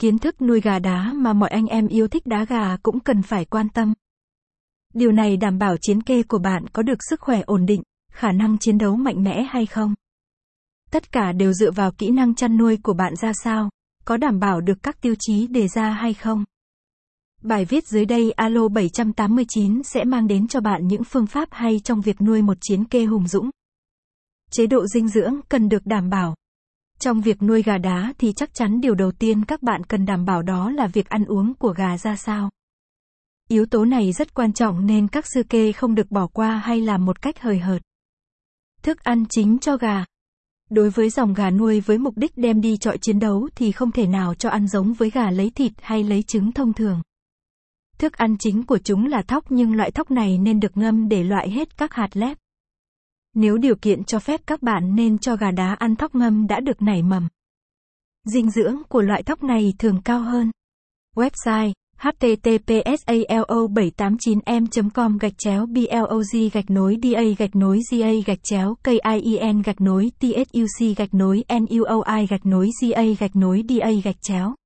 Kiến thức nuôi gà đá mà mọi anh em yêu thích đá gà cũng cần phải quan tâm. Điều này đảm bảo chiến kê của bạn có được sức khỏe ổn định, khả năng chiến đấu mạnh mẽ hay không. Tất cả đều dựa vào kỹ năng chăn nuôi của bạn ra sao, có đảm bảo được các tiêu chí đề ra hay không. Bài viết dưới đây Alo 789 sẽ mang đến cho bạn những phương pháp hay trong việc nuôi một chiến kê hùng dũng. Chế độ dinh dưỡng cần được đảm bảo. Trong việc nuôi gà đá thì chắc chắn điều đầu tiên các bạn cần đảm bảo đó là việc ăn uống của gà ra sao. Yếu tố này rất quan trọng nên các sư kê không được bỏ qua hay làm một cách hời hợt. Thức ăn chính cho gà. Đối với dòng gà nuôi với mục đích đem đi chọi chiến đấu thì không thể nào cho ăn giống với gà lấy thịt hay lấy trứng thông thường. Thức ăn chính của chúng là thóc nhưng loại thóc này nên được ngâm để loại hết các hạt lép. Nếu điều kiện cho phép các bạn nên cho gà đá ăn thóc ngâm đã được nảy mầm. Dinh dưỡng của loại thóc này thường cao hơn. Website https://alo789m.com/blog/da/ga/kien/thuc/nuoi/ga/da/.